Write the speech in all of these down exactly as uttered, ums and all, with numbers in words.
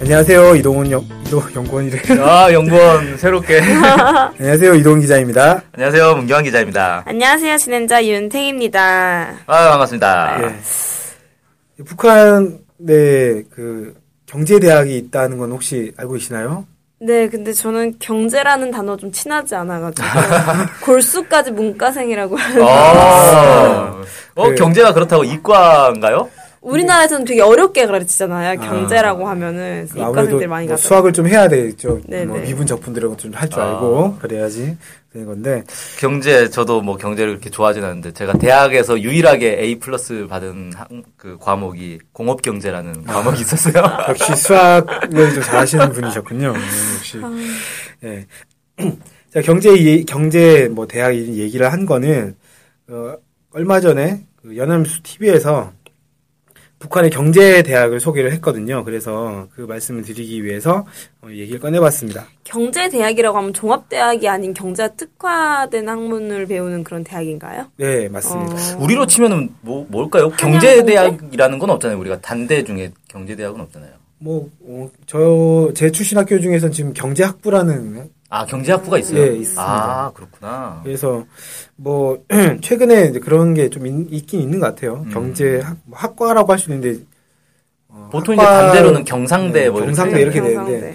안녕하세요. 이동훈 영, 이동, 연구원이래. 아, 연구원, 새롭게. 안녕하세요. 이동훈 기자입니다. 안녕하세요. 문경환 기자입니다. 안녕하세요. 진행자 윤탱입니다. 아, 반갑습니다. 예. 북한에 그, 경제대학이 있다는 건 혹시 알고 계시나요? 네, 근데 저는 경제라는 단어 좀 친하지 않아가지고 골수까지 문과생이라고 하는데. 아~ 어, 그, 경제가 그렇다고 이과인가요? 우리나라에서는 되게 어렵게 가르치잖아요. 경제라고 아, 하면은 이과생들 많이 뭐 가죠. 수학을 좀 해야 되겠죠. 뭐 미분 적분들은 좀 할 줄 아, 알고 그래야지 되는 건데. 경제 저도 뭐 경제를 그렇게 좋아하진 않는데 제가 대학에서 유일하게 A 플러스 받은 한, 그 과목이 공업 경제라는 아, 과목이 있었어요. 역시 수학을 좀 잘하시는 분이셨군요. 역시. 예. 아. 네. 자 경제 경제 뭐 대학 얘기를 한 거는 어, 얼마 전에 그 연합뉴스 티비에서 북한의 경제대학을 소개를 했거든요. 그래서 그 말씀을 드리기 위해서 얘기를 꺼내봤습니다. 경제대학이라고 하면 종합대학이 아닌 경제와 특화된 학문을 배우는 그런 대학인가요? 네, 맞습니다. 어... 우리로 치면은 뭐, 뭘까요? 경제대학이라는 건 없잖아요. 우리가 단대 중에 경제대학은 없잖아요. 뭐, 어, 저, 제 출신 학교 중에서는 지금 경제학부라는. 아, 경제학부가 있어요? 네, 있습니다. 아, 그렇구나. 그래서, 뭐, 최근에 이제 그런 게 좀 있긴 있는 것 같아요. 음. 경제학, 학과라고 할 수 있는데, 어, 보통 학과, 이제 반대로는 경상대 네, 뭐 경상대 이렇게, 이렇게 되는데, 네.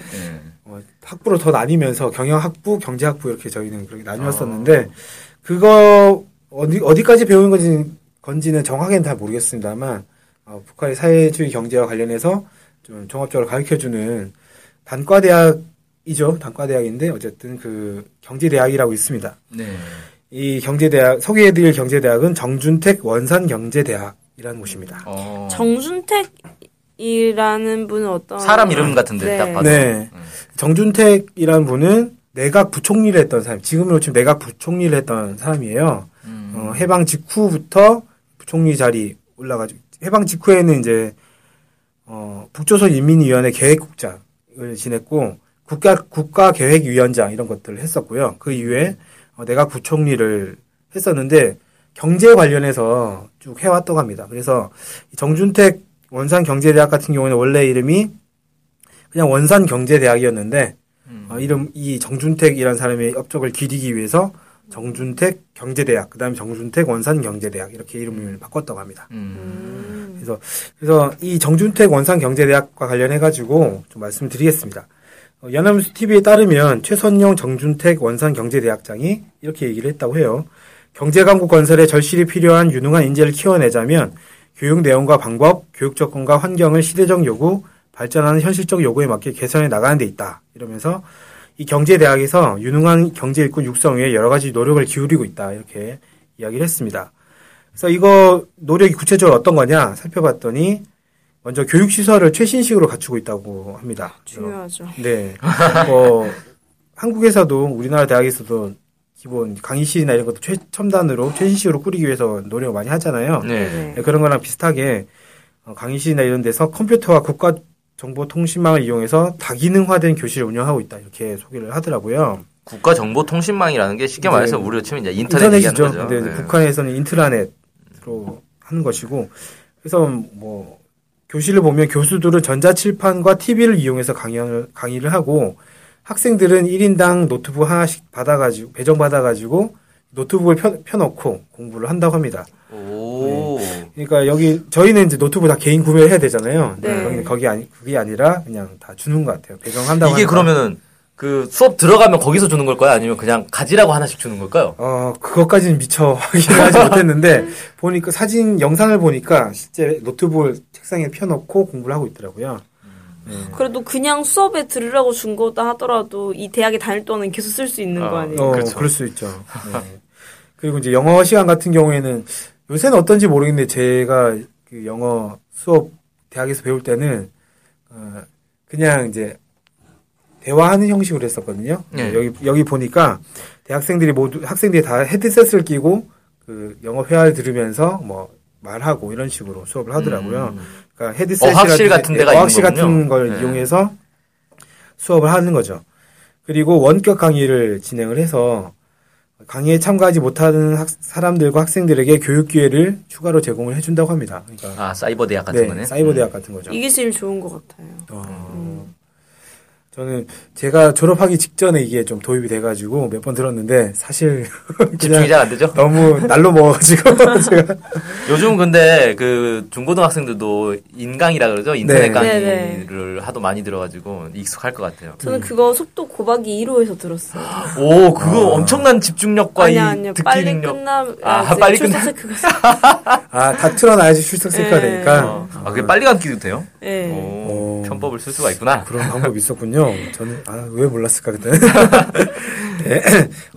어, 학부로 더 나뉘면서 경영학부, 경제학부 이렇게 저희는 그렇게 나뉘었었는데, 어. 그거, 어디, 어디까지 배우는 건지, 건지는 정확히는 잘 모르겠습니다만, 어, 북한의 사회주의 경제와 관련해서 좀 종합적으로 가르쳐주는 단과대학, 이죠. 단과대학인데 어쨌든 그 경제대학이라고 있습니다. 네. 이 경제대학 소개해드릴 경제대학은 정준택 원산경제대학이라는 곳입니다. 어. 정준택이라는 분은 어떤 사람 이름 같은데 네. 딱 봐도. 네. 음. 정준택이라는 분은 내각 부총리를 했던 사람. 지금으로 치면 내각 부총리를 했던 사람이에요. 음. 어, 해방 직후부터 부총리 자리 올라가지고 해방 직후에는 이제 어, 북조선인민위원회 계획국장을 지냈고. 국가, 국가계획위원장 이런 것들을 했었고요. 그 이후에 어, 내각 부총리를 했었는데 경제 관련해서 쭉 해왔다고 합니다. 그래서 정준택 원산경제대학 같은 경우에는 원래 이름이 그냥 원산경제대학이었는데 음. 어, 이름 이 정준택이라는 사람의 업적을 기리기 위해서 정준택 경제대학, 그 다음에 정준택 원산경제대학 이렇게 이름을 바꿨다고 합니다. 음. 그래서, 그래서 이 정준택 원산경제대학과 관련해가지고 좀 말씀드리겠습니다. 연합뉴스 티비에 따르면 최선용 정준택 원산경제대학장이 이렇게 얘기를 했다고 해요. 경제강국 건설에 절실히 필요한 유능한 인재를 키워내자면 교육 내용과 방법, 교육 조건과 환경을 시대적 요구, 발전하는 현실적 요구에 맞게 개선해 나가는 데 있다. 이러면서 이 경제대학에서 유능한 경제일꾼 육성 위에 여러 가지 노력을 기울이고 있다. 이렇게 이야기를 했습니다. 그래서 이거 노력이 구체적으로 어떤 거냐 살펴봤더니 먼저 교육시설을 최신식으로 갖추고 있다고 합니다. 중요하죠. 네. 어, 한국에서도 우리나라 대학에서도 기본 강의실이나 이런 것도 최첨단으로 최신식으로 꾸리기 위해서 노력을 많이 하잖아요. 네. 네, 그런 거랑 비슷하게 강의실이나 이런 데서 컴퓨터와 국가정보통신망을 이용해서 다기능화된 교실을 운영하고 있다. 이렇게 소개를 하더라고요. 국가정보통신망이라는 게 쉽게 말해서 네. 우리로 치면 이제 인터넷이죠. 인터넷이죠. 근데 네. 북한에서는 인트라넷으로 하는 것이고 그래서 뭐 교실을 보면 교수들은 전자칠판과 티비를 이용해서 강연을, 강의를 하고 학생들은 일 인당 노트북 하나씩 받아가지고, 배정받아가지고 노트북을 펴, 펴놓고 공부를 한다고 합니다. 오. 네. 그러니까 여기, 저희는 이제 노트북 다 개인 구매를 해야 되잖아요. 네. 네. 거기 아니, 그게 아니라 그냥 다 주는 것 같아요. 배정한다고. 이게 그러면은 그 수업 들어가면 거기서 주는 걸까요? 아니면 그냥 가지라고 하나씩 주는 걸까요? 어, 그것까지는 미처 확인을 하지 못했는데 보니까 사진, 영상을 보니까 실제 노트북을 책상에 펴놓고 공부를 하고 있더라고요. 네. 그래도 그냥 수업에 들으라고 준 거다 하더라도 이 대학에 다닐 동안은 계속 쓸 수 있는 어, 거 아니에요? 어, 그렇죠. 그럴 수 있죠. 네. 그리고 이제 영어 시간 같은 경우에는 요새는 어떤지 모르겠는데 제가 그 영어 수업 대학에서 배울 때는 어, 그냥 이제 대화하는 형식으로 했었거든요. 네. 여기 여기 보니까 대학생들이 모두 학생들이 다 헤드셋을 끼고 그 영어 회화를 들으면서 뭐 말하고 이런 식으로 수업을 하더라고요. 음. 그러니까 헤드셋이라든지 어학실 같은 데가 어학실 있는 거군요. 같은 걸 네. 이용해서 수업을 하는 거죠. 그리고 원격 강의를 진행을 해서 강의에 참가하지 못하는 학, 사람들과 학생들에게 교육 기회를 추가로 제공을 해준다고 합니다. 그러니까 아 사이버 대학 같은 네, 거네. 사이버 대학 음. 같은 거죠. 이게 제일 좋은 것 같아요. 어, 음. 저는 제가 졸업하기 직전에 이게 좀 도입이 돼가지고 몇 번 들었는데 사실 집중이 잘 안 되죠. 너무 날로 먹어가지고 제가 요즘 근데 그 중고등학생들도 인강이라 그러죠. 인터넷 네. 강의를 네네. 하도 많이 들어가지고 익숙할 것 같아요. 저는 그거 속도 곱하기 일 호에서 들었어요. 오 그거 아. 엄청난 집중력과 아니야, 아니야. 이 듣기 빨리 능력. 끝나면 아 빨리 끝나. 아 다 틀어놔야지 출석 체크가 네. 되니까. 어. 아 그게 빨리 감기도 돼요? 네. 오, 편법을 쓸 수가 있구나. 그런 방법이 있었군요. 저는 아, 왜 몰랐을까 그때. 네.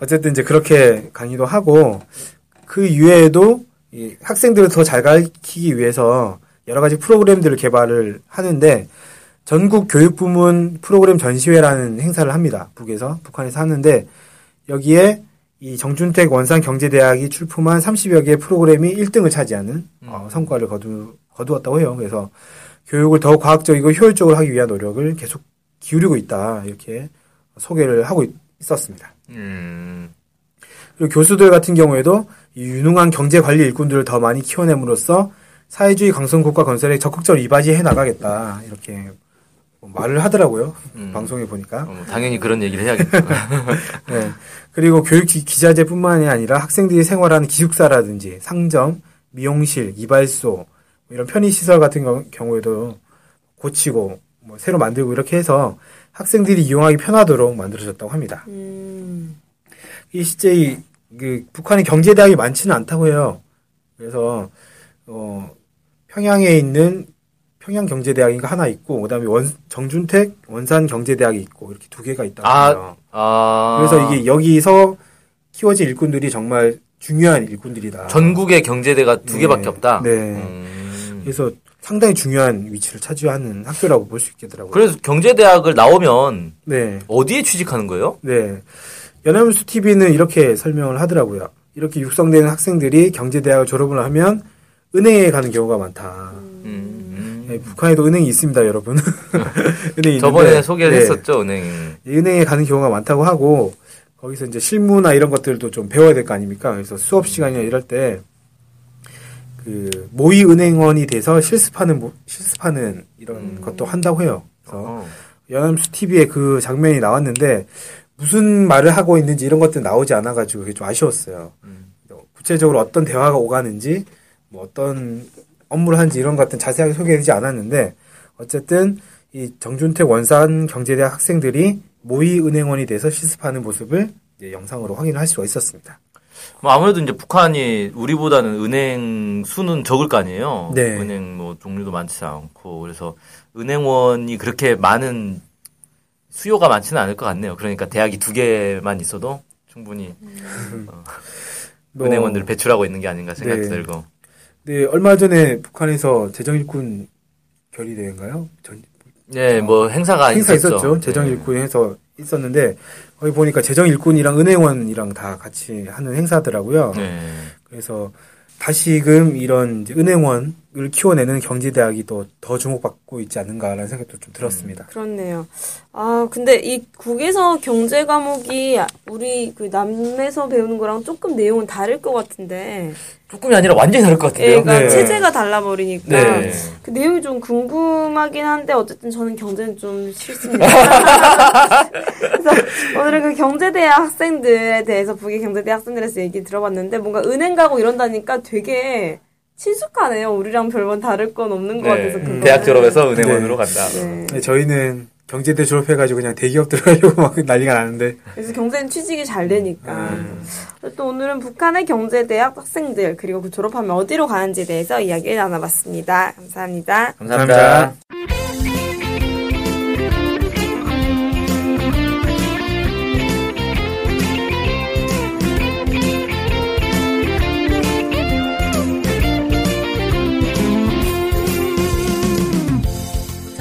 어쨌든 이제 그렇게 강의도 하고 그 이외에도 이 학생들을 더 잘 가르치기 위해서 여러 가지 프로그램들을 개발을 하는데 전국 교육부문 프로그램 전시회라는 행사를 합니다. 북에서 북한에서 하는데 여기에 이 정준택 원산경제대학이 출품한 삼십여 개의 프로그램이 일 등을 차지하는 어, 성과를 거두, 거두었다고 해요. 그래서 교육을 더욱 과학적이고 효율적으로 하기 위한 노력을 계속 기울이고 있다 이렇게 소개를 하고 있었습니다. 음. 그리고 교수들 같은 경우에도 이 유능한 경제관리 일꾼들을 더 많이 키워냄으로써 사회주의 강성국가 건설에 적극적으로 이바지해 나가겠다 이렇게 말을 하더라고요. 음. 방송에 보니까 어, 당연히 그런 얘기를 해야겠죠. 네. 그리고 교육 기자재뿐만이 아니라 학생들이 생활하는 기숙사라든지 상점, 미용실, 이발소 이런 편의시설 같은 경우에도 고치고 뭐 새로 만들고 이렇게 해서 학생들이 이용하기 편하도록 만들어졌다고 합니다. 음. 이 실제 이, 그 북한의 경제 대학이 많지는 않다고 해요. 그래서 어 평양에 있는 평양 경제 대학인가 하나 있고 그다음에 원 정준택 원산 경제 대학이 있고 이렇게 두 개가 있다고 해요. 아, 아. 그래서 이게 여기서 키워진 일꾼들이 정말 중요한 일꾼들이다. 전국의 경제대가 두 네, 개밖에 없다. 네. 음. 그래서 상당히 중요한 위치를 차지하는 학교라고 볼 수 있겠더라고요. 그래서 경제대학을 나오면 네. 어디에 취직하는 거예요? 네. 연합뉴스 티비는 이렇게 설명을 하더라고요. 이렇게 육성되는 학생들이 경제대학을 졸업을 하면 은행에 가는 경우가 많다. 음. 네, 북한에도 은행이 있습니다, 여러분. 은행이 저번에 소개를 네. 했었죠, 은행. 은행에 가는 경우가 많다고 하고 거기서 이제 실무나 이런 것들도 좀 배워야 될 거 아닙니까? 그래서 수업 시간이나 이럴 때 그 모의 은행원이 돼서 실습하는 모, 실습하는 이런 음. 것도 한다고 해요. 그래서 어. 연합뉴스 티비에 그 장면이 나왔는데 무슨 말을 하고 있는지 이런 것들 나오지 않아가지고 그게 좀 아쉬웠어요. 음. 구체적으로 어떤 대화가 오가는지 뭐 어떤 업무를 하는지 이런 것들은 자세하게 소개되지 않았는데 어쨌든 이 정준택 원산 경제대학 학생들이 모의 은행원이 돼서 실습하는 모습을 이제 영상으로 확인할 수가 있었습니다. 뭐 아무래도 이제 북한이 우리보다는 은행 수는 적을 거 아니에요. 네. 은행 뭐 종류도 많지 않고 그래서 은행원이 그렇게 많은 수요가 많지는 않을 것 같네요. 그러니까 대학이 두 개만 있어도 충분히 음. 어, 너, 은행원들을 배출하고 있는 게 아닌가 생각이 네. 들고. 네, 얼마 전에 북한에서 재정일꾼 결의대회인가요? 전, 네, 어, 뭐 행사가 행사 있었죠. 있었죠. 재정일꾼에서 네. 있었는데. 거기 보니까 재정일꾼이랑 은행원이랑 다 같이 하는 행사더라고요. 네. 그래서 다시금 이런 은행원을 키워내는 경제대학이 또 더 주목받고 있지 않는가라는 생각도 좀 들었습니다. 음, 그렇네요. 아, 근데 이 국에서 경제 과목이 우리 그 남에서 배우는 거랑 조금 내용은 다를 것 같은데. 조금이 아니라 완전히 다를 것 같은데요. 그러니까 네. 체제가 달라버리니까. 네. 그 내용이 좀 궁금하긴 한데 어쨌든 저는 경제는 좀 싫습니다. 그래서 오늘은 그 경제대학 학생들에 대해서 북의 경제대학 학생들에서 얘기 들어봤는데 뭔가 은행 가고 이런다니까 되게 친숙하네요. 우리랑 별반 다를 건 없는 것 네. 같아서. 그거는. 대학 졸업해서 은행원으로 네. 간다. 네. 네. 저희는 경제대 졸업해가지고 그냥 대기업 들어가려고 막 난리가 나는데. 그래서 경제는 취직이 잘 되니까. 음. 또 오늘은 북한의 경제대학 학생들 그리고 그 졸업하면 어디로 가는지에 대해서 이야기를 나눠봤습니다. 감사합니다. 감사합니다. 감사합니다.